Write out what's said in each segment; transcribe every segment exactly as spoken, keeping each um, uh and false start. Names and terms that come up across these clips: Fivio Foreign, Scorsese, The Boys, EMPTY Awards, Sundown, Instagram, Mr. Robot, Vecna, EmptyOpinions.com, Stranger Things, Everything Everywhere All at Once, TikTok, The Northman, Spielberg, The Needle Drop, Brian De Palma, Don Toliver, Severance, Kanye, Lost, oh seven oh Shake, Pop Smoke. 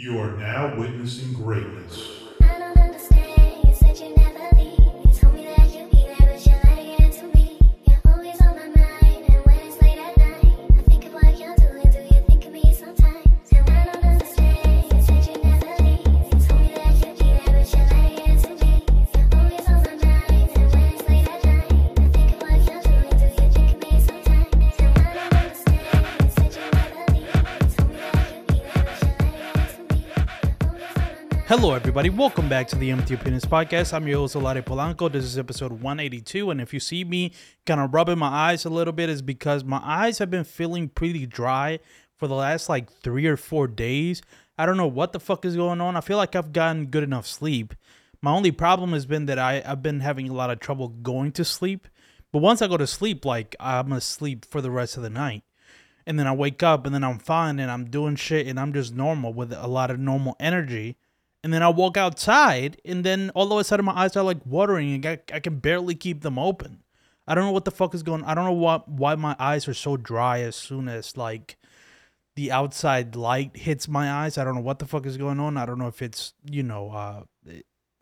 You are now witnessing greatness. I don't understand. You said you never leave. You told me that you'd be there, but you're lying again to me. You're always on my mind, and when it's late at night, I think of what you're doing. Do you think of me sometimes? And I don't understand. You said you never leave. You told me that you'd be there, but you're lying again to me. You're always on my mind, and when it's late at night, I think of what you're doing. Do you think of me sometimes? And I don't understand. You said you never leave. You told me that you'd be there, but you're lying again to me. Hello, everybody. Welcome back to the Empty Opinions Podcast. I'm your host, Alare Polanco. This is episode one eighty-two, and if you see me kind of rubbing my eyes a little bit, it's because my eyes have been feeling pretty dry for the last, like, three or four days. I don't know what the fuck is going on. I feel like I've gotten good enough sleep. My only problem has been that I, I've been having a lot of trouble going to sleep, but once I go to sleep, like, I'm asleep for the rest of the night. And then I wake up, and then I'm fine, and I'm doing shit, and I'm just normal with a lot of normal energy. And then I walk outside, and then all of a sudden my eyes are like watering, and I, I can barely keep them open. I don't know what the fuck is going on. I don't know what, why my eyes are so dry as soon as like the outside light hits my eyes. I don't know what the fuck is going on. I don't know if it's, you know, uh,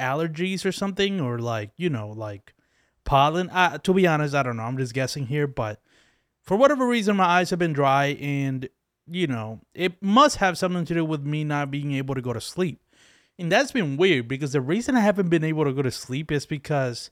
allergies or something, or like, you know, like pollen. I, to be honest, I don't know. I'm just guessing here. But for whatever reason, my eyes have been dry, and, you know, it must have something to do with me not being able to go to sleep. And that's been weird, because the reason I haven't been able to go to sleep is because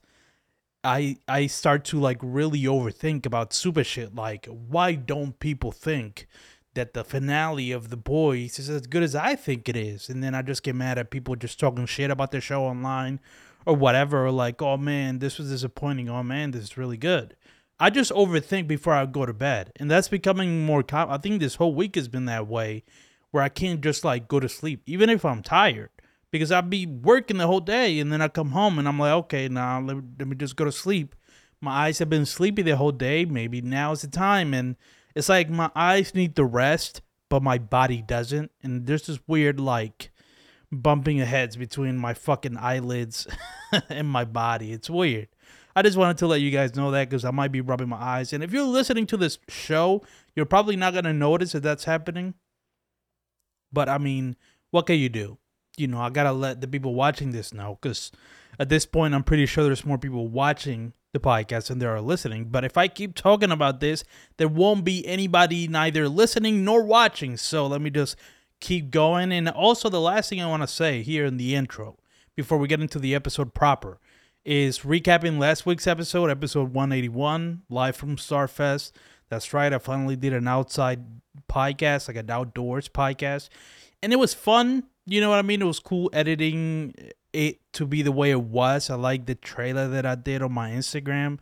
I I start to, like, really overthink about super shit. Like, why don't people think that the finale of The Boys is as good as I think it is? And then I just get mad at people just talking shit about their show online or whatever. Or like, oh, man, this was disappointing. Oh, man, this is really good. I just overthink before I go to bed. And that's becoming more common. I think this whole week has been that way, where I can't just, like, go to sleep, even if I'm tired. Because I'd be working the whole day, and then I come home, and I'm like, okay, now nah, let, let me just go to sleep. My eyes have been sleepy the whole day. Maybe now's the time. And it's like my eyes need the rest, but my body doesn't. And there's this weird, like, bumping of heads between my fucking eyelids and my body. It's weird. I just wanted to let you guys know that, because I might be rubbing my eyes. And if you're listening to this show, you're probably not going to notice that that's happening. But, I mean, what can you do? You know, I gotta let the people watching this know, because at this point, I'm pretty sure there's more people watching the podcast than there are listening. But if I keep talking about this, there won't be anybody neither listening nor watching. So let me just keep going. And also, the last thing I want to say here in the intro, before we get into the episode proper, is recapping last week's episode, episode one eighty-one, live from Starfest. That's right, I finally did an outside podcast, like an outdoors podcast. And it was fun. You know what I mean? It was cool editing it to be the way it was. I like the trailer that I did on my Instagram.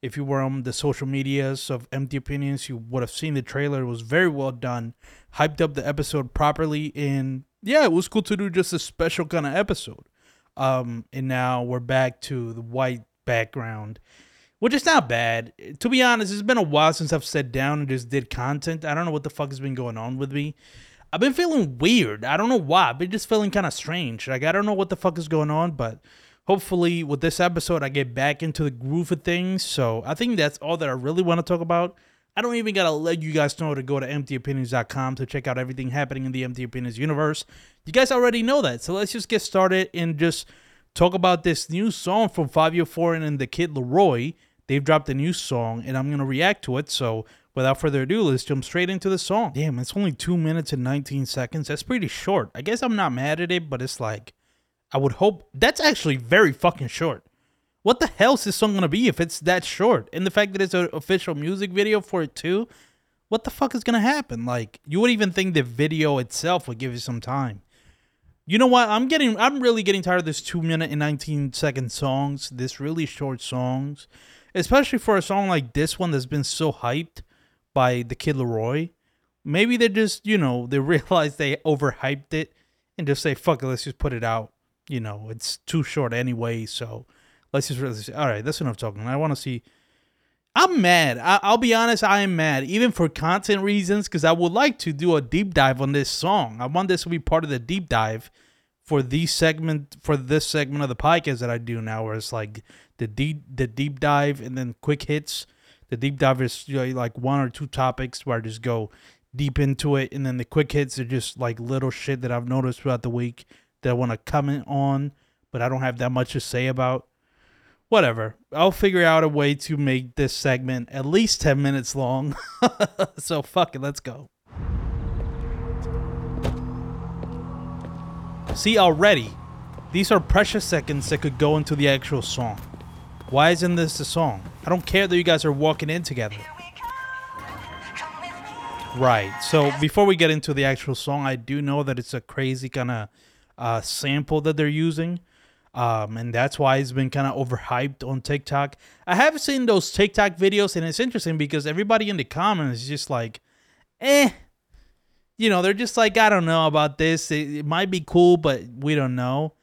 If you were on the social medias of Empty Opinions, you would have seen the trailer. It was very well done. Hyped up the episode properly. And yeah, it was cool to do just a special kind of episode. Um, and now we're back to the white background, which is not bad. To be honest, it's been a while since I've sat down and just did content. I don't know what the fuck has been going on with me. I've been feeling weird. I don't know why. I've been just feeling kind of strange. Like, I don't know what the fuck is going on, but hopefully with this episode, I get back into the groove of things. So I think that's all that I really want to talk about. I don't even got to let you guys know to go to Empty Opinions dot com to check out everything happening in the Empty Opinions universe. You guys already know that. So let's just get started and just talk about this new song from Fivio Foreign and the Kid LAROI. They've dropped a new song, and I'm going to react to it. So without further ado, let's jump straight into the song. Damn, it's only two minutes and nineteen seconds. That's pretty short. I guess I'm not mad at it, but it's like, I would hope... That's actually very fucking short. What the hell is this song gonna be if it's that short? And the fact that it's an official music video for it too? What the fuck is gonna happen? Like, you would even think the video itself would give you some time. You know what? I'm getting... I'm really getting tired of this two minute and nineteen second songs. This really short songs. Especially for a song like this one that's been so hyped by the Kid LAROI. Maybe they just, you know, they realize they overhyped it and just say, fuck it, let's just put it out. You know, it's too short anyway, so let's just really say, all right, that's enough talking. I want to see. I'm mad. I- I'll be honest, I am mad, even for content reasons, because I would like to do a deep dive on this song. I want this to be part of the deep dive for the segment, for this segment of the podcast that I do now, where it's like the deep, the deep dive and then quick hits. The deep dive is, you know, like one or two topics where I just go deep into it. And then the quick hits are just like little shit that I've noticed throughout the week that I want to comment on, but I don't have that much to say about. Whatever. I'll figure out a way to make this segment at least ten minutes long. So fuck it. Let's go. See, already, these are precious seconds that could go into the actual song. Why isn't this the song? I don't care that you guys are walking in together. Right. So before we get into the actual song, I do know that it's a crazy kind of uh, sample that they're using. Um, and that's why it's been kind of overhyped on TikTok. I have seen those TikTok videos, and it's interesting because everybody in the comments is just like, eh. You know, they're just like, I don't know about this. It, it might be cool, but we don't know.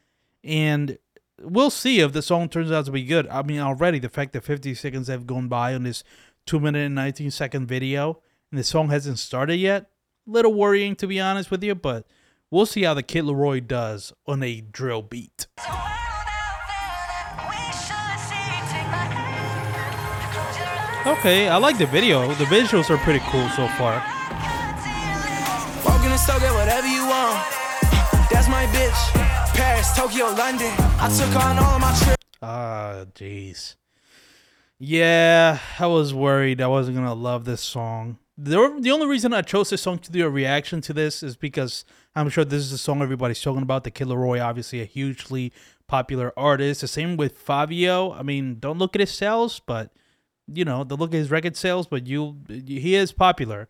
And we'll see if the song turns out to be good. I mean, already the fact that fifty seconds have gone by on this two minute and nineteen second video, and the song hasn't started yet, a little worrying, to be honest with you, but we'll see how the Kid LAROI does on a drill beat. Okay, I like the video. The visuals are pretty cool so far. Get whatever you want. That's my bitch. Paris, Tokyo, London. I took on all my trips. Ah, jeez. Yeah, I was worried I wasn't gonna love this song. The, the only reason I chose this song to do a reaction to this is because I'm sure this is the song everybody's talking about. The Kid LAROI, obviously a hugely popular artist. The same with Fivio. I mean, don't look at his sales, but you know, don't look at his record sales, but you he is popular.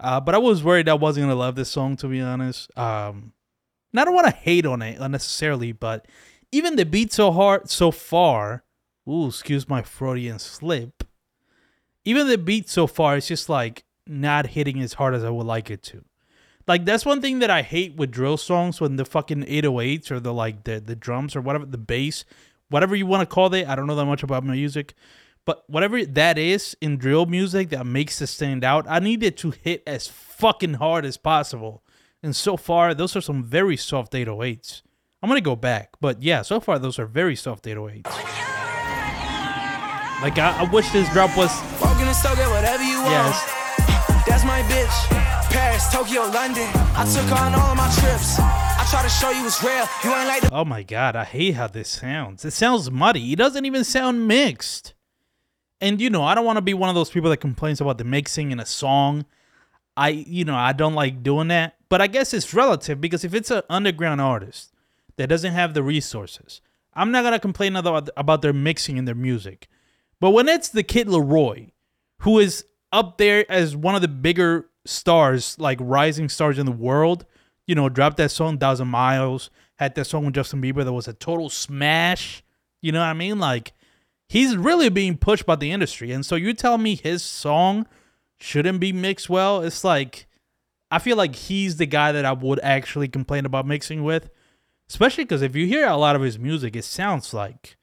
Uh, but I was worried I wasn't going to love this song, to be honest. Um, and I don't want to hate on it unnecessarily, but even the beat so hard so far, ooh, excuse my Freudian slip. Even the beat so far, it's just like not hitting as hard as I would like it to. Like, that's one thing that I hate with drill songs, when the fucking eight oh eights or the like the, the drums or whatever, the bass, whatever you want to call it. I don't know that much about my music. But whatever that is in drill music that makes it stand out, I need it to hit as fucking hard as possible. And so far, those are some very soft eight oh eights. I'm going to go back. But yeah, so far, those are very soft eight oh eights. Like, I, I wish this drop was... Yes. That's my bitch. Paris, Tokyo, London. I took on all my trips. I try to show you it's real. You ain't like... Oh my God, I hate how this sounds. It sounds muddy. It doesn't even sound mixed. And, you know, I don't want to be one of those people that complains about the mixing in a song. I, you know, I don't like doing that. But I guess it's relative, because if it's an underground artist that doesn't have the resources, I'm not going to complain about their mixing in their music. But when it's the Kid LAROI, who is up there as one of the bigger stars, like rising stars in the world, you know, dropped that song Thousand Miles, had that song with Justin Bieber that was a total smash. You know what I mean? Like, he's really being pushed by the industry. And so you tell me his song shouldn't be mixed well? It's like, I feel like he's the guy that I would actually complain about mixing with. Especially because if you hear a lot of his music, it sounds like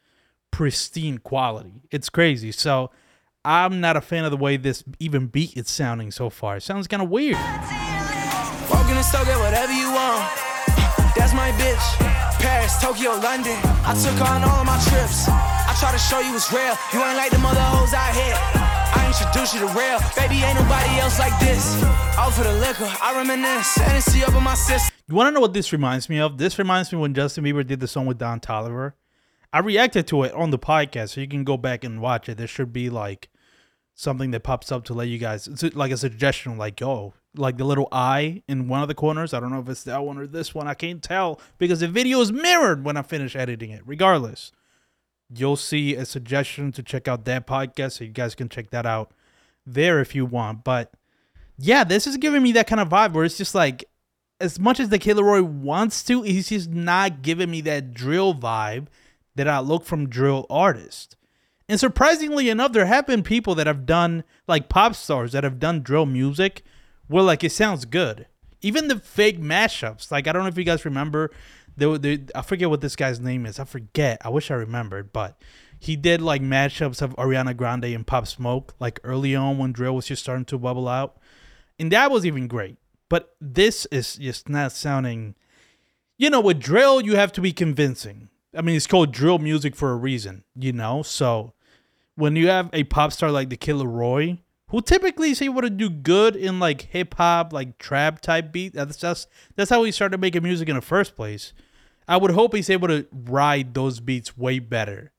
pristine quality. It's crazy. So I'm not a fan of the way this even beat is sounding so far. It sounds kind of weird. Walk in the store, get whatever you want. That's my bitch. Paris, Tokyo, London. I took on all my trips. Try to show you it's real. You ain't like the mother hoes out here. I introduce you to real. Baby, ain't nobody else like this. All for the liquor. I reminisce. Hennessy up in my sister. You want to know what this reminds me of? This reminds me when Justin Bieber did the song with Don Toliver. I reacted to it on the podcast, so you can go back and watch it. There should be like something that pops up to let you guys, like a suggestion, like, yo, like the little eye in one of the corners. I don't know if it's that one or this one. I can't tell because the video is mirrored when I finish editing it. Regardless, you'll see a suggestion to check out that podcast, so you guys can check that out there if you want. But yeah, this is giving me that kind of vibe where it's just like, as much as the Kid LAROI wants to, he's just not giving me that drill vibe that I look from drill artists. And surprisingly enough, there have been people that have done, like pop stars that have done drill music where like it sounds good. Even the fake mashups, like I don't know if you guys remember, They, they, I forget what this guy's name is. I forget. I wish I remembered. But he did like mashups of Ariana Grande and Pop Smoke, like early on when drill was just starting to bubble out. And that was even great. But this is just not sounding... You know, with drill, you have to be convincing. I mean, it's called drill music for a reason, you know? So when you have a pop star like the Kid LAROI who typically is able to do good in like hip hop, like trap type beat. That's just, that's how he started making music in the first place. I would hope he's able to ride those beats way better.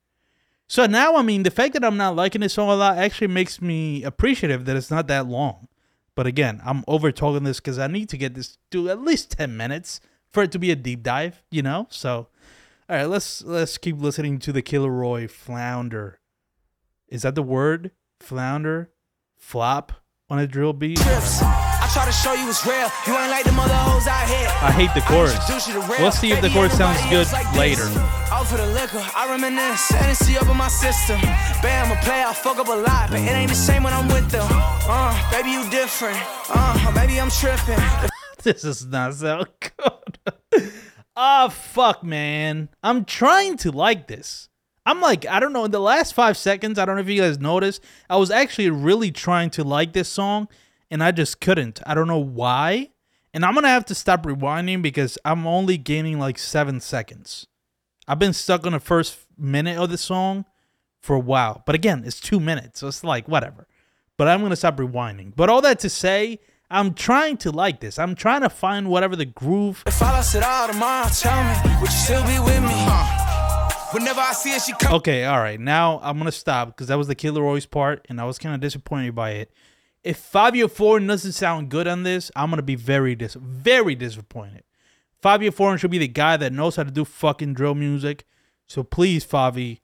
So now, I mean, the fact that I'm not liking this song a lot actually makes me appreciative that it's not that long. But again, I'm over talking this because I need to get this to at least ten minutes for it to be a deep dive, you know? So, all right, let's let's keep listening to the Kid LAROI Flounder. Is that the word? Flounder? Flop on a drill beat? I try to show you it's real. You ain't like the mother hoes out here. I hate the chorus. We'll see if the chorus sounds good later. Out for the liquor, I reminisce. Hennessy up in my system. Bam, a play, I fuck up a lot, but it ain't the same when I'm with them. Uh, baby, you different. Uh, maybe I'm tripping. This is not so good. Ah, oh, fuck, man. I'm trying to like this. I'm like, I don't know, in the last five seconds, I don't know if you guys noticed, I was actually really trying to like this song, and I just couldn't. I don't know why. And I'm going to have to stop rewinding because I'm only gaining like seven seconds. I've been stuck on the first minute of the song for a while. But again, it's two minutes. So it's like, whatever. But I'm going to stop rewinding. But all that to say, I'm trying to like this. I'm trying to find whatever the groove. If I lost it all tomorrow, tell me, would you still be with me? Huh. Whenever I see it, she comes. Okay, all right. Now I'm going to stop because that was the Kid LAROI's part. And I was kind of disappointed by it. If Fivio Foreign doesn't sound good on this, I'm going to be very, dis- very disappointed. Fivio Foreign should be the guy that knows how to do fucking drill music. So please, Favi,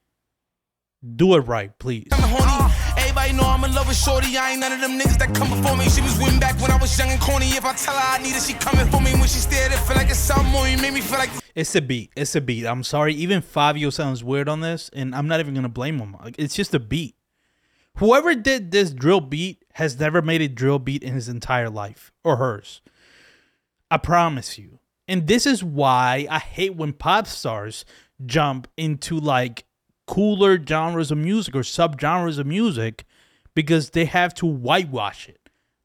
do it right, please. Everybody know I'm in love with Shorty. I ain't none of them niggas that come before me. She was winning back when I was young and corny. If I tell her I need it, she coming for me. When she stared, it feel like it's something more. You made me feel like... It's a beat. It's a beat. I'm sorry. Even Fivio sounds weird on this, and I'm not even going to blame him. It's just a beat. Whoever did this drill beat has never made a drill beat in his entire life or hers. I promise you. And this is why I hate when pop stars jump into like cooler genres of music or subgenres of music because they have to whitewash it.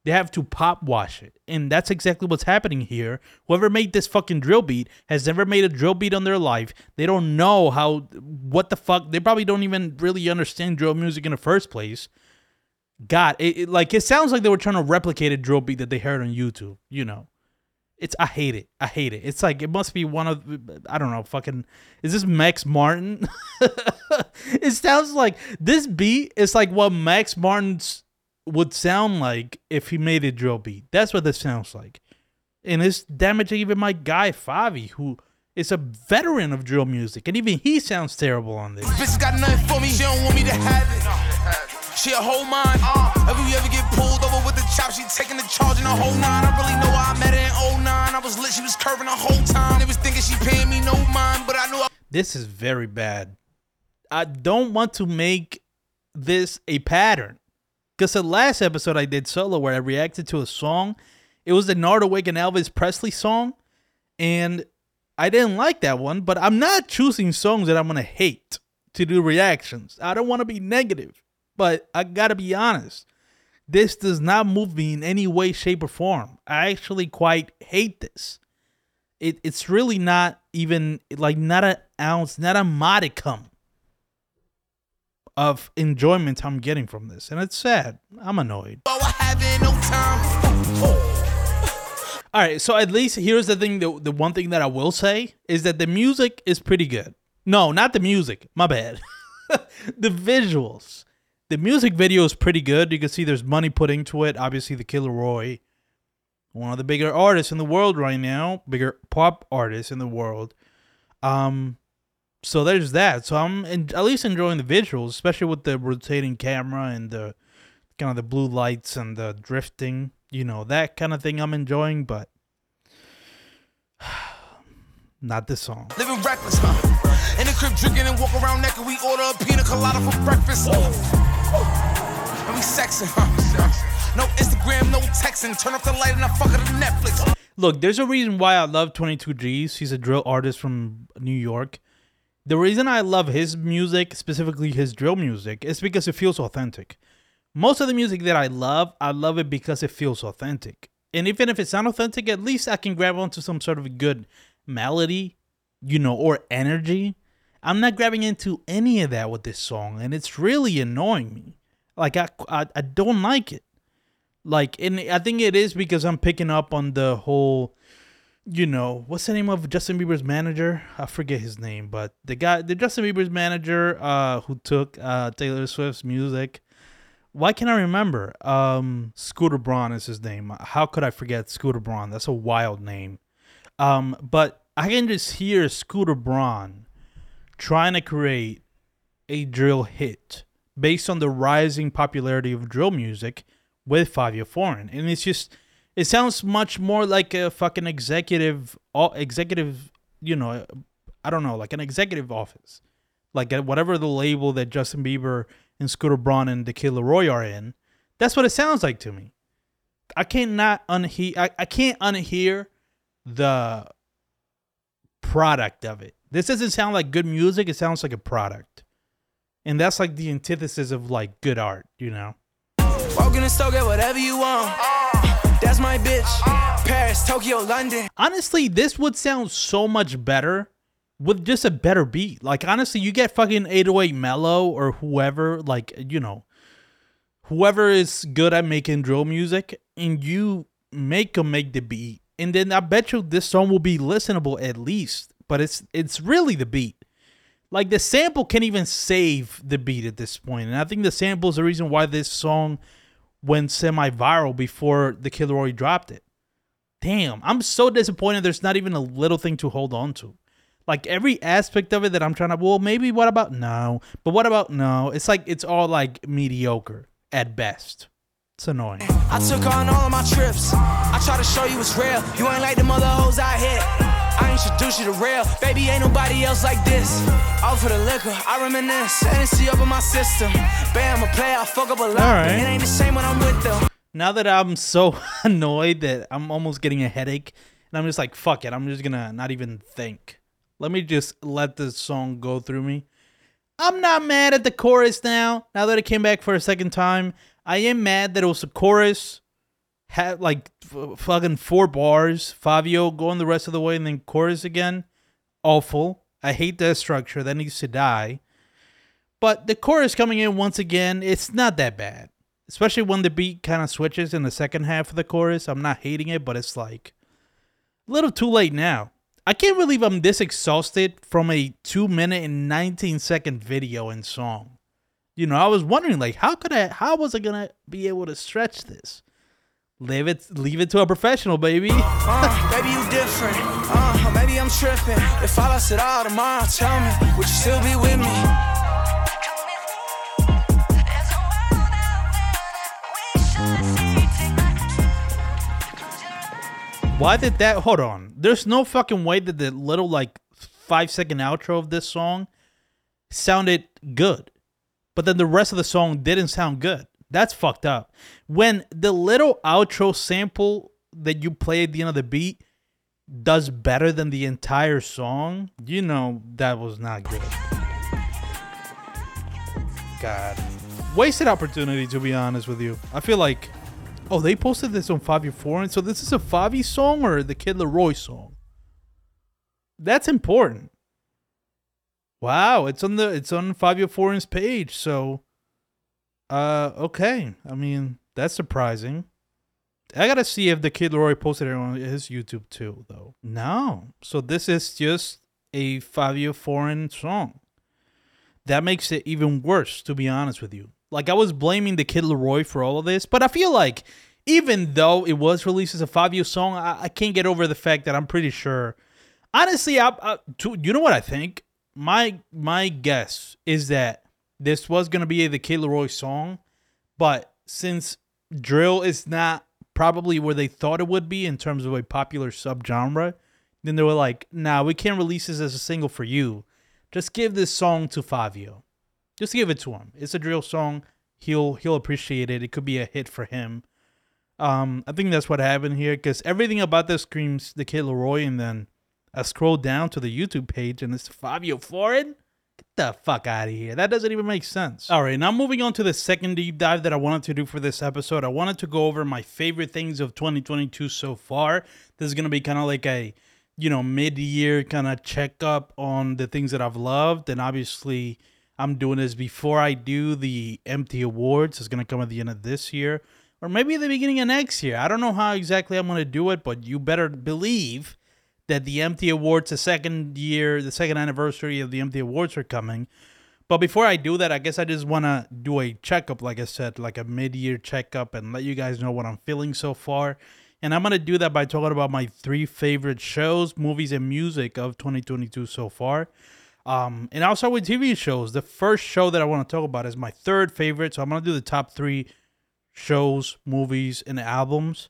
They have to pop wash it. And that's exactly what's happening here. Whoever made this fucking drill beat has never made a drill beat on their life. They don't know how, what the fuck. They probably don't even really understand drill music in the first place. God, it, it like it sounds like they were trying to replicate a drill beat that they heard on YouTube. You know, it's, I hate it. I hate it. It's like, it must be one of, I don't know, fucking, is this Max Martin? It sounds like this beat is like what Max Martin's would sound like if he made a drill beat. That's what this sounds like. And it's damaging even my guy Favi, who is a veteran of drill music, and even he sounds terrible on this. Bitch got nothing for me. She don't want me to have it. She a whole mind. Uh, if you ever get pulled over with the chop, she taking the charge in a whole nine. I really know why I met her in oh nine. I was lit. She was curving the whole time. They was thinking she paying me no mind, but I knew. I- this is very bad. I don't want to make this a pattern. Because the last episode I did solo where I reacted to a song, it was the Nardwuar and Elvis Presley song. And I didn't like that one, but I'm not choosing songs that I'm going to hate to do reactions. I don't want to be negative, but I got to be honest. This does not move me in any way, shape, or form. I actually quite hate this. It, it's really not even like not an ounce, not a modicum of enjoyment I'm getting from this. And it's sad. I'm annoyed. Oh, I have no time. Oh. All right. So at least here's the thing. The, the one thing that I will say is that the music is pretty good. No, not the music. My bad. The visuals. The music video is pretty good. You can see there's money put into it. Obviously, the Kid LAROI, one of the bigger artists in the world right now. Bigger pop artists in the world. Um... So there's that. So I'm in, at least enjoying the visuals, especially with the rotating camera and the kind of the blue lights and the drifting, you know, that kind of thing I'm enjoying, but not this song. Living reckless, huh? In the crib drinking and walk around naked. We order a pina colada for breakfast. Oh. And we sexing, huh? No Instagram, no texting. Turn off the light and I fuck it on Netflix. Look, there's a reason why I love twenty-two G's. He's a drill artist from New York. The reason I love his music, specifically his drill music, is because it feels authentic. Most of the music that I love, I love it because it feels authentic. And even if it's not authentic, at least I can grab onto some sort of good melody, you know, or energy. I'm not grabbing into any of that with this song, and it's really annoying me. Like, I, I, I don't like it. Like, and I think it is because I'm picking up on the whole, you know, what's the name of Justin Bieber's manager? I forget his name, but the guy, the Justin Bieber's manager uh, who took uh, Taylor Swift's music. Why can't I remember? Um, Scooter Braun is his name. How could I forget Scooter Braun? That's a wild name. Um, but I can just hear Scooter Braun trying to create a drill hit based on the rising popularity of drill music with Fivio Foreign. And it's just, it sounds much more like a fucking executive, executive, you know, I don't know, like an executive office. Like whatever the label that Justin Bieber and Scooter Braun and the Kid LAROI are in, that's what it sounds like to me. I can't not unhe- I, I can't unhear the product of it. This doesn't sound like good music. It sounds like a product. And that's like the antithesis of like good art, you know? Walking in store, get whatever you want. That's my bitch. Paris, Tokyo, London. Honestly, this would sound so much better with just a better beat. Like, honestly, you get fucking eight oh eight Mello or whoever, like, you know, whoever is good at making drill music, and you make them make the beat. And then I bet you this song will be listenable at least, but it's it's really the beat. Like, the sample can't even save the beat at this point. And I think the sample is the reason why this song went semi-viral before the Kid LAROI dropped it. Damn, I'm so disappointed there's not even a little thing to hold on to. Like, every aspect of it that I'm trying to, well, maybe what about no? But what about no? It's like, it's all, like, mediocre at best. It's annoying. I took on all of my trips. I try to show you it's real. You ain't like the mother hoes I hit. I introduce you to real. Baby, ain't nobody else like this. All for the liquor, I reminisce. N C up in my system. Bam, a player, I fuck up a lot. Right. It ain't the same when I'm with them. Now that I'm so annoyed that I'm almost getting a headache, and I'm just like, fuck it, I'm just gonna not even think. Let me just let this song go through me. I'm not mad at the chorus now. Now that it came back for a second time, I am mad that it was a chorus, had like f- fucking four bars, Fivio going the rest of the way, and then chorus again. Awful. I hate that structure. That needs to die. But the chorus coming in once again, it's not that bad. Especially when the beat kind of switches in the second half of the chorus. I'm not hating it, but it's like a little too late now. I can't believe I'm this exhausted from a two minute and nineteen second video and song. You know, I was wondering, like, how could I, how was I going to be able to stretch this? Leave it, leave it to a professional, baby. uh, baby, you different. Uh, maybe I'm tripping. If I lost it all tomorrow, tell me, would you still be with me? Why did that? Hold on. There's no fucking way that the little, like, five second outro of this song sounded good. But then the rest of the song didn't sound good. That's fucked up. When the little outro sample that you play at the end of the beat does better than the entire song, you know that was not good. God. Wasted opportunity, to be honest with you. I feel like... Oh, they posted this on Fivio Foreign. So this is a Fivio song or the Kid LAROI song? That's important. Wow, it's on the it's on Fivio Foreign's page. So, uh, okay. I mean, that's surprising. I gotta see if the Kid LAROI posted it on his YouTube too, though. No, so this is just a Fivio Foreign song. That makes it even worse, to be honest with you. Like, I was blaming the Kid LAROI for all of this, but I feel like even though it was released as a Fivio song, I, I can't get over the fact that I'm pretty sure. Honestly, I, I to, you know what I think? My my guess is that this was going to be a, the Kid LAROI song, but since drill is not probably where they thought it would be in terms of a popular subgenre, then they were like, nah, we can't release this as a single for you. Just give this song to Fivio. Just give it to him. It's a drill song. He'll he'll appreciate it. It could be a hit for him. Um, I think that's what happened here because everything about this screams the Kid LAROI. And then I scroll down to the YouTube page and it's Fivio Foreign. Get the fuck out of here. That doesn't even make sense. All right, now moving on to the second deep dive that I wanted to do for this episode. I wanted to go over my favorite things of twenty twenty-two so far. This is going to be kind of like a, you know, mid-year kind of checkup on the things that I've loved. And obviously... I'm doing this before I do the EMPTY Awards. It's going to come at the end of this year. or maybe at the beginning of next year. I don't know how exactly I'm going to do it, but you better believe that the EMPTY Awards, the second year, the second anniversary of the EMPTY Awards are coming. But before I do that, I guess I just want to do a checkup, like I said, like a mid-year checkup, and let you guys know what I'm feeling so far. And I'm going to do that by talking about my three favorite shows, movies, and music of twenty twenty-two so far. Um, and also with T V shows, the first show that I want to talk about is my third favorite. So I'm going to do the top three shows, movies, and albums.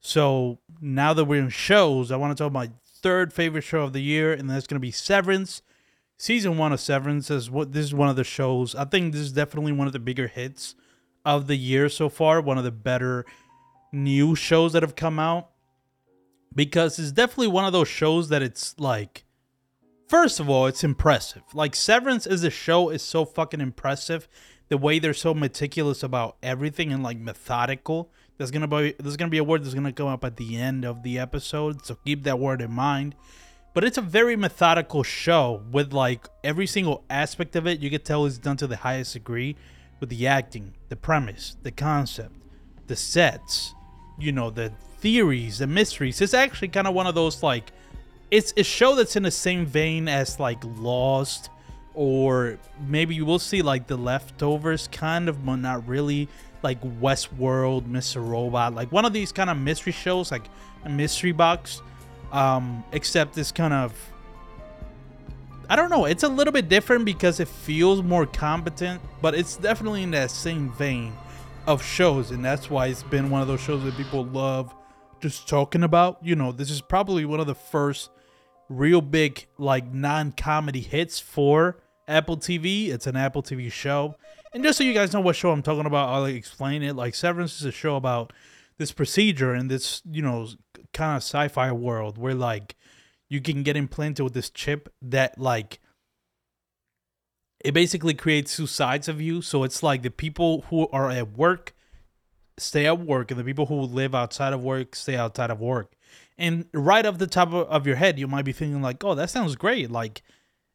So now that we're in shows, I want to talk about my third favorite show of the year, and that's going to be Severance. Season one of Severance is what this is one of the shows. I think this is definitely one of the bigger hits of the year so far. One of the better new shows that have come out, because it's definitely one of those shows that it's like, first of all, it's impressive. Like, Severance as a show is so fucking impressive. The way they're so meticulous about everything and like methodical. There's gonna be there's gonna be a word that's gonna come up at the end of the episode, so keep that word in mind. But it's a very methodical show with like every single aspect of it. You could tell it's done to the highest degree with the acting, the premise, the concept, the sets, you know, the theories, the mysteries. It's actually kind of one of those, like, it's a show that's in the same vein as like Lost, or maybe you will see like The Leftovers kind of, but not really, like Westworld, Mister Robot, like one of these kind of mystery shows, like a mystery box. Um, except this kind of, I don't know, it's a little bit different because it feels more competent, but it's definitely in that same vein of shows, and that's why it's been one of those shows that people love just talking about. You know, this is probably one of the first real big, like, non-comedy hits for Apple T V. It's an Apple T V show, and just so you guys know what show I'm talking about, I'll explain it. Like, Severance is a show about this procedure and this, you know, kind of sci-fi world where like you can get implanted with this chip that like it basically creates two sides of you. So it's like the people who are at work stay at work, and the people who live outside of work stay outside of work. And right off the top of your head, you might be thinking like, oh, that sounds great. Like,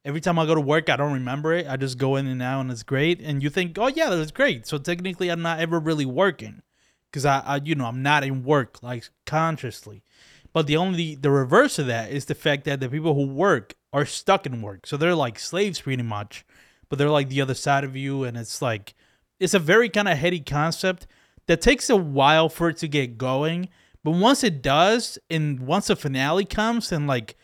every time I go to work, I don't remember it. I just go in and out and it's great. And you think, oh yeah, that's great. So technically I'm not ever really working, because I, I, you know, I'm not in work, like, consciously. But the only, the reverse of that is the fact that the people who work are stuck in work. So they're like slaves pretty much, but they're like the other side of you. And it's like, it's a very kind of heady concept that takes a while for it to get going. But once it does, and once the finale comes and like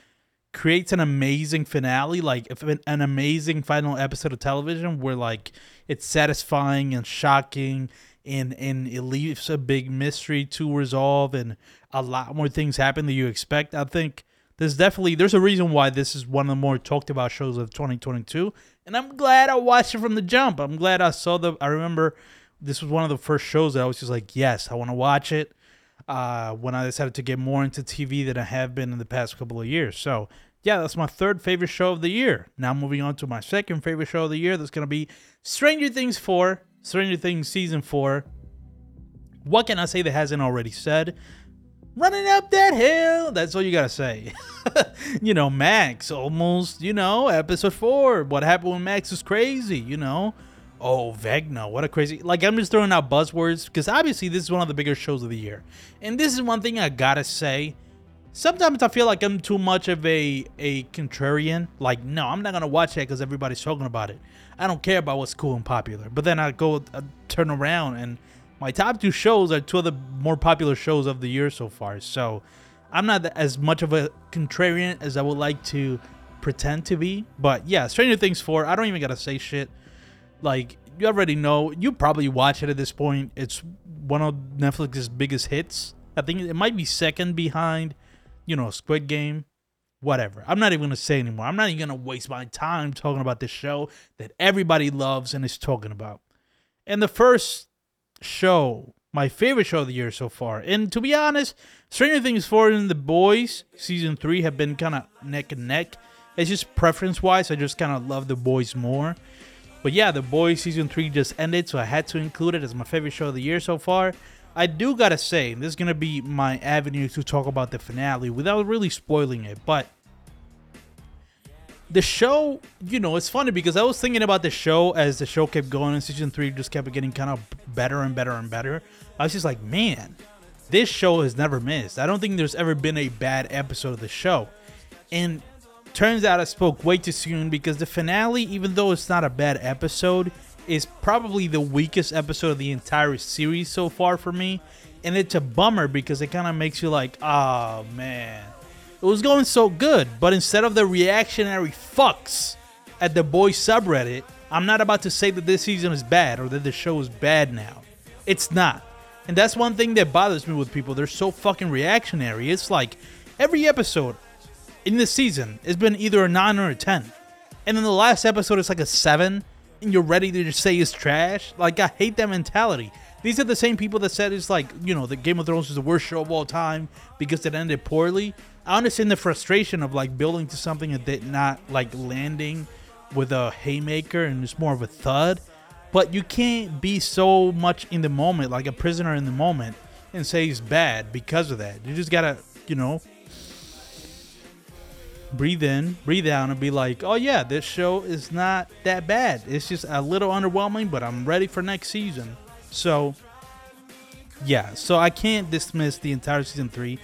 creates an amazing finale, like an amazing final episode of television where like it's satisfying and shocking, and and it leaves a big mystery to resolve, and a lot more things happen than you expect. I think there's definitely there's a reason why this is one of the more talked about shows of twenty twenty-two, and I'm glad I watched it from the jump. I'm glad I saw the I remember this was one of the first shows that I was just like, yes, I want to watch it, uh when I decided to get more into T V than I have been in the past couple of years. So yeah, that's my third favorite show of the year. Now moving on to my second favorite show of the year, that's going to be Stranger Things four. Stranger Things Season four. What can I say that hasn't already said? Running up that hill. That's all you got to say. You know, Max almost, you know, episode four. What happened with Max is crazy, you know. Oh, Vecna, what a crazy... Like, I'm just throwing out buzzwords because obviously this is one of the bigger shows of the year. And this is one thing I got to say. Sometimes I feel like I'm too much of a, a contrarian. Like, no, I'm not going to watch that because everybody's talking about it. I don't care about what's cool and popular. But then I go I turn around, and my top two shows are two of the more popular shows of the year so far. So I'm not as much of a contrarian as I would like to pretend to be. But yeah, Stranger Things four, I don't even got to say shit. Like, you already know. You probably watch it at this point. It's one of Netflix's biggest hits. I think it might be second behind, you know, Squid Game, whatever. I'm not even going to say anymore. I'm not even going to waste my time talking about this show that everybody loves and is talking about. And the first show, my favorite show of the year so far, and to be honest, Stranger Things four and The Boys Season three have been kind of neck and neck. It's just preference-wise. I just kind of love The Boys more. But yeah, The Boys Season three just ended, so I had to include it as my favorite show of the year so far. I do gotta say, this is gonna be my avenue to talk about the finale without really spoiling it, but the show, you know, it's funny because I was thinking about the show as the show kept going, and season three just kept getting kind of better and better and better. I was just like, man, this show has never missed. I don't think there's ever been a bad episode of the show. And turns out I spoke way too soon, because the finale, even though it's not a bad episode, is probably the weakest episode of the entire series so far for me. And it's a bummer because it kind of makes you like, oh man, it was going so good. But instead of the reactionary fucks at the Boys subreddit, I'm not about to say that this season is bad or that the show is bad now. It's not. And that's one thing that bothers me with people. They're so fucking reactionary. It's like every episode in this season has been either a nine or a ten. And then the last episode is like a seven. And you're ready to just say it's trash. Like, I hate that mentality. These are the same people that said it's like, you know, the Game of Thrones is the worst show of all time because it ended poorly. I understand the frustration of like building to something and did not like landing with a haymaker and it's more of a thud. But you can't be so much in the moment, like a prisoner in the moment, and say it's bad because of that. You just gotta, you know, breathe in, breathe out, and be like, oh yeah, this show is not that bad. It's just a little underwhelming, but I'm ready for next season. So yeah, so I can't dismiss the entire season three.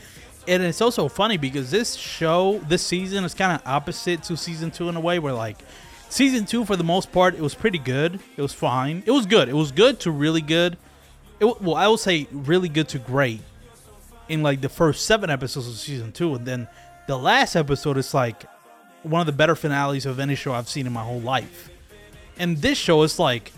And it's also funny because this show, this season is kind of opposite to season two in a way, where like season two, for the most part, it was pretty good. It was fine. It was good. It was good to really good. It, well, I would say really good to great in like the first seven episodes of season two. And then the last episode is like one of the better finales of any show I've seen in my whole life. And this show is like,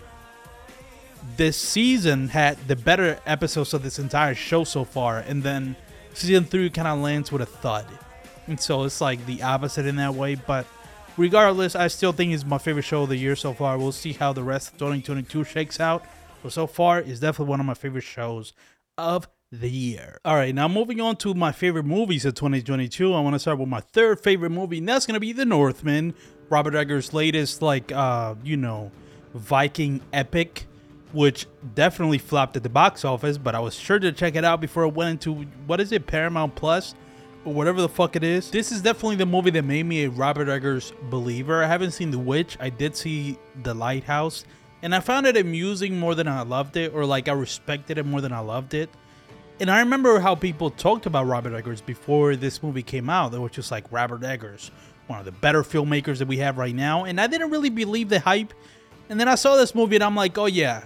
this season had the better episodes of this entire show so far. And then season three kind of lands with a thud. And so it's like the opposite in that way. But regardless, I still think it's my favorite show of the year so far. We'll see how the rest of twenty twenty-two shakes out. But so far, it's definitely one of my favorite shows of the year. All right, now moving on to my favorite movies of twenty twenty-two. I want to start with my third favorite movie, and that's going to be The Northman, Robert Eggers' latest, like, uh, you know, Viking epic, which definitely flopped at the box office, but I was sure to check it out before it went into, what is it, Paramount Plus? Or whatever the fuck it is. This is definitely the movie that made me a Robert Eggers believer. I haven't seen The Witch. I did see The Lighthouse, and I found it amusing more than I loved it, or like I respected it more than I loved it. And I remember how people talked about Robert Eggers before this movie came out. They were just like, Robert Eggers, one of the better filmmakers that we have right now. And I didn't really believe the hype. And then I saw this movie and I'm like, oh yeah,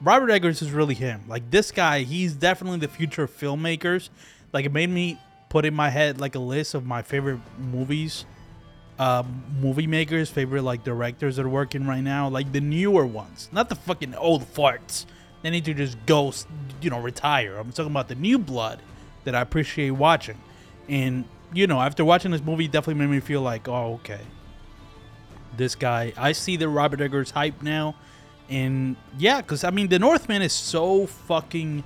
Robert Eggers is really him. Like this guy, he's definitely the future of filmmakers. Like it made me put in my head like a list of my favorite movies, uh, movie makers, favorite like directors that are working right now. Like the newer ones, not the fucking old farts. They need to just go, you know, retire. I'm talking about the new blood that I appreciate watching. And, you know, after watching this movie, it definitely made me feel like, oh, okay, this guy, I see the Robert Eggers hype now. And yeah, because, I mean, The Northman is so fucking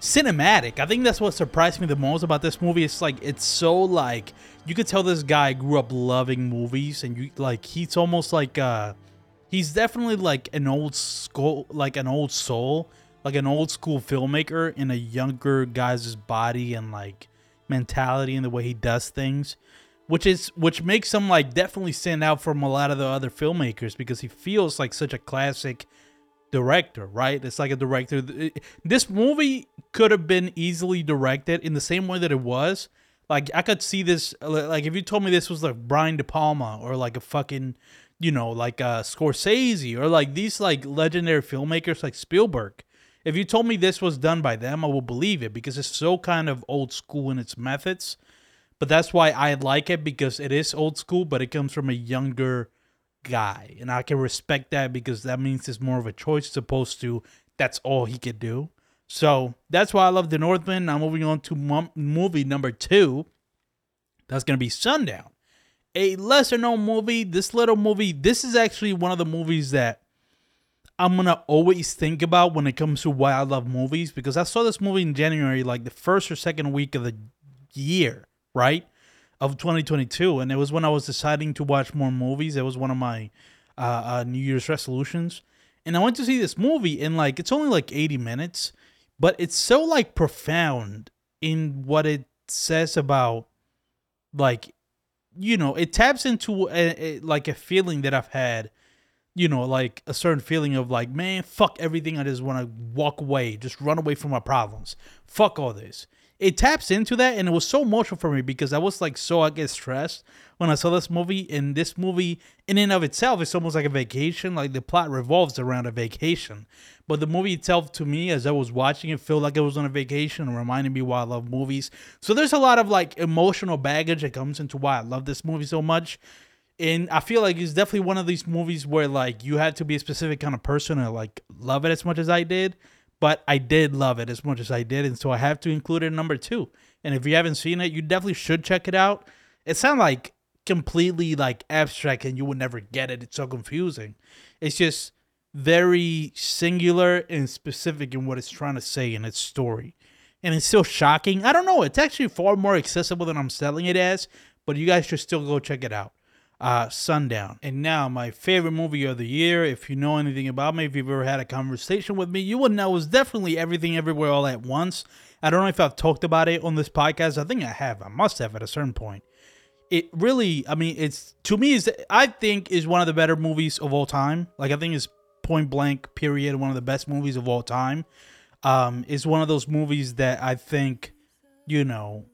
cinematic. I think that's what surprised me the most about this movie. It's like, it's so like, you could tell this guy grew up loving movies, and you like, he's almost like, uh, he's definitely like an old school, like an old soul, like an old school filmmaker in a younger guy's body and like mentality and the way he does things, which is, which makes him like definitely stand out from a lot of the other filmmakers because he feels like such a classic director, right? It's like a director. This movie could have been easily directed in the same way that it was. Like I could see this, like if you told me this was like Brian De Palma or like a fucking, you know, like uh, Scorsese or like these like legendary filmmakers like Spielberg. If you told me this was done by them, I will believe it because it's so kind of old school in its methods. But that's why I like it, because it is old school, but it comes from a younger guy. And I can respect that because that means it's more of a choice as opposed to that's all he could do. So that's why I love The Northman. Now moving on to mom- movie number two. That's going to be Sundown. A lesser known movie, this little movie, this is actually one of the movies that I'm going to always think about when it comes to why I love movies, because I saw this movie in January, like the first or second week of the year, right, of twenty twenty-two. And it was when I was deciding to watch more movies. It was one of my uh, uh, New Year's resolutions. And I went to see this movie, and like it's only like eighty minutes, but it's so like profound in what it says about like you know, it taps into a, a, like a feeling that I've had, you know, like a certain feeling of like, man, fuck everything. I just want to walk away, just run away from my problems. Fuck all this. It taps into that, and it was so emotional for me because I was like, so I get stressed when I saw this movie. And this movie, in and of itself, it's almost like a vacation. Like the plot revolves around a vacation, but the movie itself, to me, as I was watching it, felt like I was on a vacation, and reminded me why I love movies. So there's a lot of like emotional baggage that comes into why I love this movie so much. And I feel like it's definitely one of these movies where like you had to be a specific kind of person to like love it as much as I did. But I did love it as much as I did, and so I have to include it in number two. And if you haven't seen it, you definitely should check it out. It sounds like completely like abstract and you would never get it. It's so confusing. It's just very singular and specific in what it's trying to say in its story. And it's still shocking. I don't know. It's actually far more accessible than I'm selling it as, but you guys should still go check it out. Uh, Sundown. And now my favorite movie of the year. If you know anything about me, if you've ever had a conversation with me, you would know it's definitely Everything Everywhere All at Once. I don't know if I've talked about it on this podcast. I think I have. I must have at a certain point. It really, I mean, it's, to me, is I think is one of the better movies of all time. Like I think it's point blank period, one of the best movies of all time. Um, it's one of those movies that I think, you know,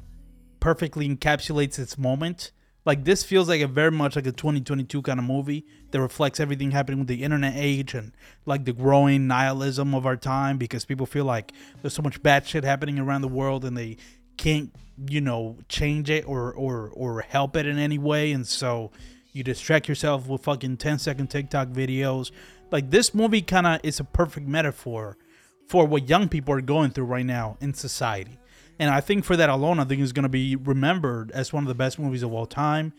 perfectly encapsulates its moment. Like, this feels like a very much like a twenty twenty-two kind of movie that reflects everything happening with the internet age and, like, the growing nihilism of our time because people feel like there's so much bad shit happening around the world and they can't, you know, change it or or, or help it in any way. And so you distract yourself with fucking ten-second TikTok videos. Like, this movie kind of is a perfect metaphor for what young people are going through right now in society. And I think for that alone, I think it's going to be remembered as one of the best movies of all time.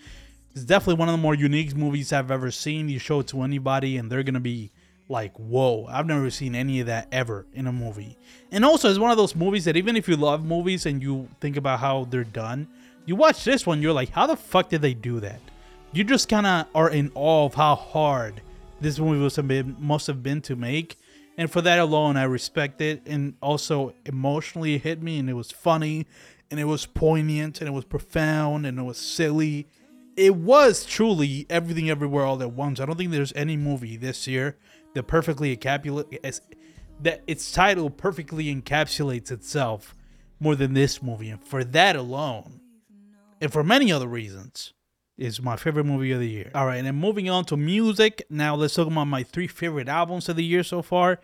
It's definitely one of the more unique movies I've ever seen. You show it to anybody and they're going to be like, whoa, I've never seen any of that ever in a movie. And also, it's one of those movies that even if you love movies and you think about how they're done, you watch this one, you're like, how the fuck did they do that? You just kind of are in awe of how hard this movie must have been to make. And for that alone, I respect it. And also emotionally it hit me, and it was funny, and it was poignant, and it was profound, and it was silly. It was truly Everything Everywhere All at Once. I don't think there's any movie this year that perfectly encapsulates, that its title perfectly encapsulates itself more than this movie. And for that alone, and for many other reasons, is my favorite movie of the year. All right, and moving on to music. Now let's talk about my three favorite albums of the year so far.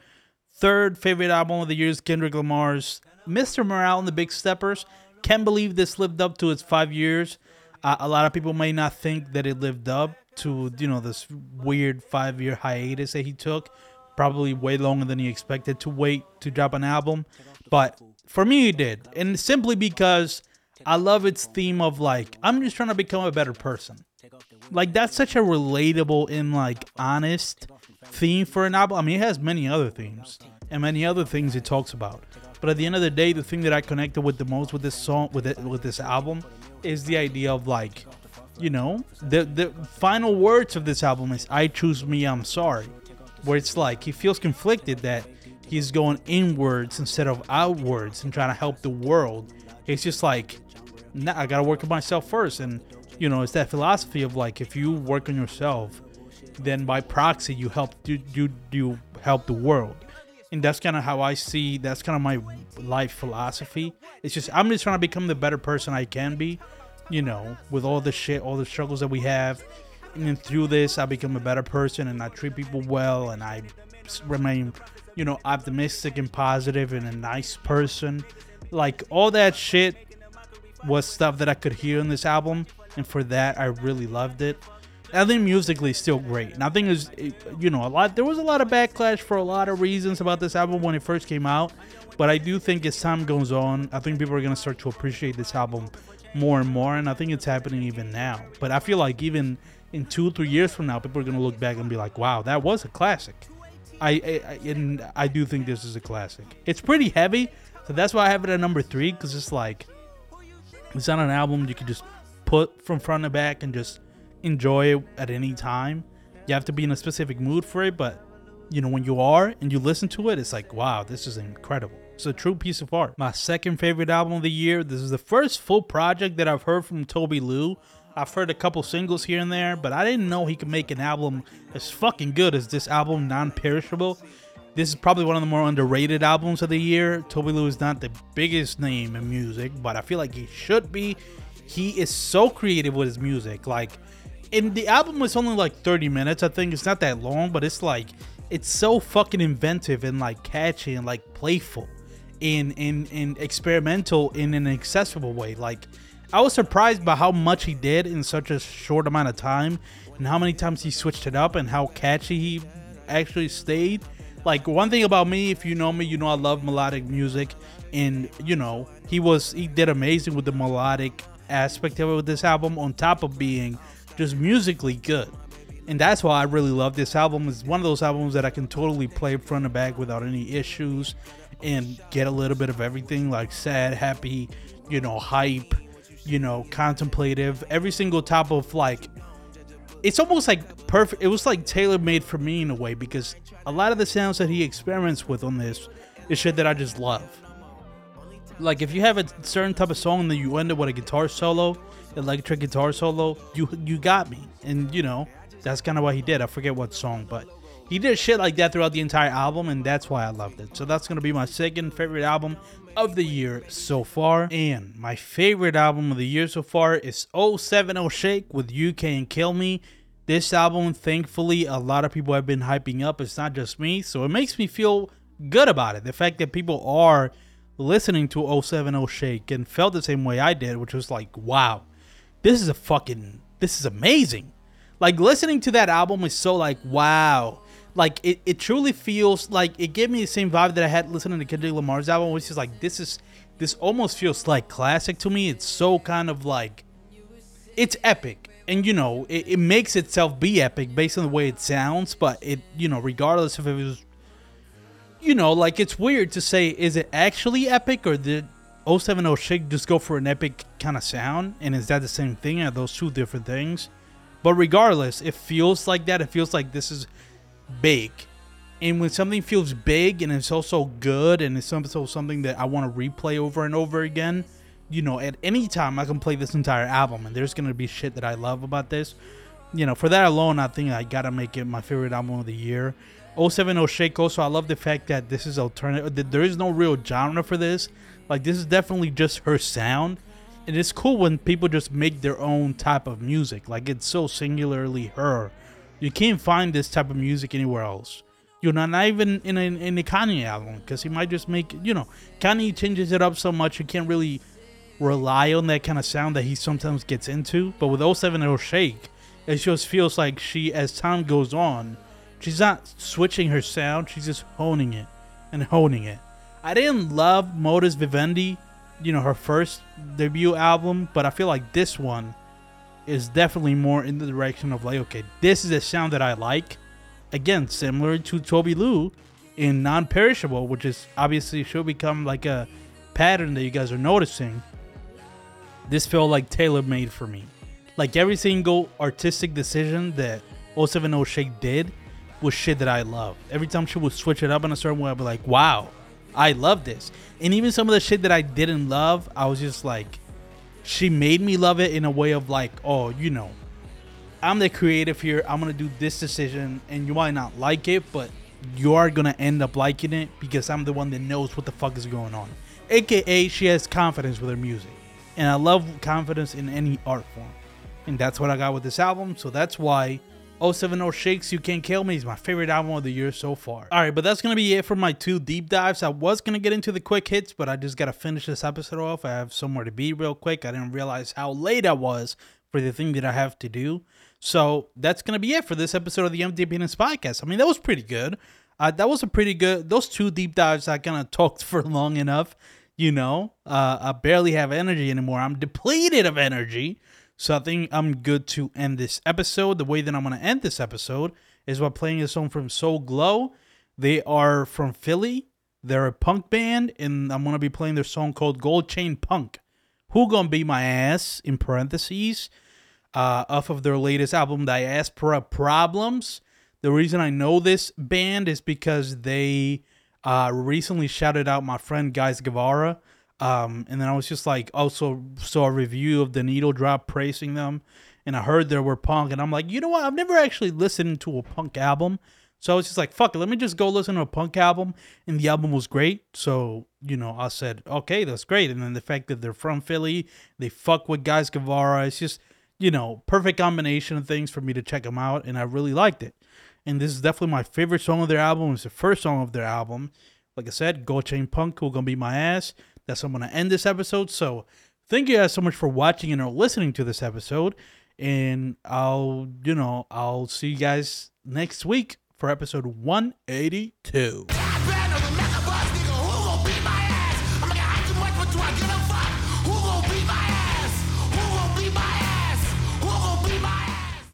Third favorite album of the year is Kendrick Lamar's Mister Morale and the Big Steppers. Can't believe this lived up to its five years. Uh, a lot of people may not think that it lived up to, you know, this weird five-year hiatus that he took. Probably way longer than he expected to wait to drop an album. But for me, it did. And simply because I love its theme of like, I'm just trying to become a better person. Like, that's such a relatable and like honest theme for an album. I mean, it has many other themes and many other things it talks about, but at the end of the day, the thing that I connected with the most with this song, with it, with this album, is the idea of like, you know, the the final words of this album is "I choose me, I'm sorry," where it's like he feels conflicted that he's going inwards instead of outwards and trying to help the world. It's just like, nah, I gotta work on myself first. And, you know, it's that philosophy of like, if you work on yourself, then by proxy, you help you, you, you help the world. And that's kind of how I see, that's kind of my life philosophy. It's just, I'm just trying to become the better person I can be, you know, with all the shit, all the struggles that we have. And then through this, I become a better person and I treat people well and I remain, you know, optimistic and positive and a nice person. Like, all that shit was stuff that I could hear in this album, and for that I really loved it. I think musically it's still great, and I think it's, you know, a lot, there was a lot of backlash for a lot of reasons about this album when it first came out, but I do think as time goes on, I think people are gonna start to appreciate this album more and more, and I think it's happening even now. But I feel like even in two three years from now, people are gonna look back and be like, wow, that was a classic. I, I and I do think this is a classic. It's pretty heavy. So that's why I have it at number three, because it's like, it's not an album you can just put from front to back and just enjoy it at any time. You have to be in a specific mood for it, but, you know, when you are and you listen to it, it's like, wow, this is incredible. It's a true piece of art. My second favorite album of the year. This is the first full project that I've heard from Toby Lou. I've heard a couple singles here and there, but I didn't know he could make an album as fucking good as this album, Non-Perishable. This is probably one of the more underrated albums of the year. Toby Lou is not the biggest name in music, but I feel like he should be. He is so creative with his music. Like, and the album is only like thirty minutes, I think. It's not that long, but it's like, it's so fucking inventive and like catchy and like playful and, and, and experimental in an accessible way. Like, I was surprised by how much he did in such a short amount of time and how many times he switched it up and how catchy he actually stayed. Like, one thing about me, if you know me, you know I love melodic music, and you know he was he did amazing with the melodic aspect of it with this album, on top of being just musically good. And that's why I really love this album. It's one of those albums that I can totally play front and back without any issues and get a little bit of everything, like sad, happy, you know, hype, you know, contemplative, every single type of, like, it's almost like perfect. It was like tailor-made for me in a way, because a lot of the sounds that he experiments with on this is shit that I just love. Like, if you have a certain type of song and then you end up with a guitar solo, electric guitar solo, you you got me. And, you know, that's kind of what he did. I forget what song, but he did shit like that throughout the entire album, and that's why I loved it. So that's going to be my second favorite album of the year so far. And my favorite album of the year so far is oh seven oh Shake with You Can't Kill Me. This album, thankfully, a lot of people have been hyping up. It's not just me, so it makes me feel good about it. The fact that people are listening to oh seven oh Shake and felt the same way I did, which was like, wow, this is a fucking, this is amazing. Like, listening to that album is so like, wow. Like, it, it truly feels like, it gave me the same vibe that I had listening to Kendrick Lamar's album, which is like, this is, this almost feels like classic to me. It's so kind of like, it's epic. And, you know, it, it makes itself be epic based on the way it sounds. But it, you know, regardless if it was, you know, like, it's weird to say, is it actually epic, or did oh seven oh Shake just go for an epic kind of sound? And is that the same thing? Are those two different things? But regardless, it feels like that. It feels like this is big, and when something feels big and it's also good and it's also something that I want to replay over and over again, you know, at any time I can play this entire album and there's gonna be shit that I love about this. You know, for that alone, I think I gotta make it my favorite album of the year. oh seven oh Shake also, I love the fact that this is alternative, that there is no real genre for this. Like, this is definitely just her sound, and it's cool when people just make their own type of music. Like, it's so singularly her. You can't find this type of music anywhere else. You know, not even in a, in a Kanye album, because he might just make, you know, Kanye changes it up so much, you can't really rely on that kind of sound that he sometimes gets into. But with oh seven oh Shake, it just feels like she, as time goes on, she's not switching her sound, she's just honing it and honing it. I didn't love Modus Vivendi, you know, her first debut album, but I feel like this one is definitely more in the direction of like, okay, this is a sound that I like. Again, similar to Toby Lou in Non-Perishable, which is obviously should become like a pattern that you guys are noticing. This felt like tailor-made for me. Like, every single artistic decision that oh seven oh Shake did was shit that I love. Every time she would switch it up in a certain way, I'd be like, wow, I love this. And even some of the shit that I didn't love, I was just like, she made me love it in a way of like, oh, you know, I'm the creative here. I'm going to do this decision, and you might not like it, but you are going to end up liking it because I'm the one that knows what the fuck is going on. A K A she has confidence with her music, and I love confidence in any art form. And that's what I got with this album. So that's why oh seven oh Shake's You Can't Kill Me is my favorite album of the year so far. All right, but that's going to be it for my two deep dives. I was going to get into the quick hits, but I just got to finish this episode off. I have somewhere to be real quick. I didn't realize how late I was for the thing that I have to do. So that's going to be it for this episode of the Empty Opinions Podcast. I mean, that was pretty good. Uh, that was a pretty good, those two deep dives, I kind of talked for long enough. You know, uh, I barely have energy anymore. I'm depleted of energy. So I think I'm good to end this episode. The way that I'm going to end this episode is by playing a song from Soul Glow. They are from Philly. They're a punk band, and I'm going to be playing their song called Gold Chain Punk Who Gonna Beat My Ass, in parentheses, uh, off of their latest album, Diaspora Problems. The reason I know this band is because they uh, recently shouted out my friend Guys Guevara Um, and then I was just like, also saw a review of the Needle Drop praising them. And I heard there were punk, and I'm like, you know what? I've never actually listened to a punk album. So I was just like, fuck it, let me just go listen to a punk album. And the album was great. So, you know, I said, okay, that's great. And then the fact that they're from Philly, they fuck with Guys Guevara. It's just, you know, perfect combination of things for me to check them out. And I really liked it. And this is definitely my favorite song of their album. It's the first song of their album. Like I said, Gold Chain Punk Who Gonna Beat My Ass. That's how I'm going to end this episode. So thank you guys so much for watching and or listening to this episode. And I'll, you know, I'll see you guys next week for episode one eighty-two.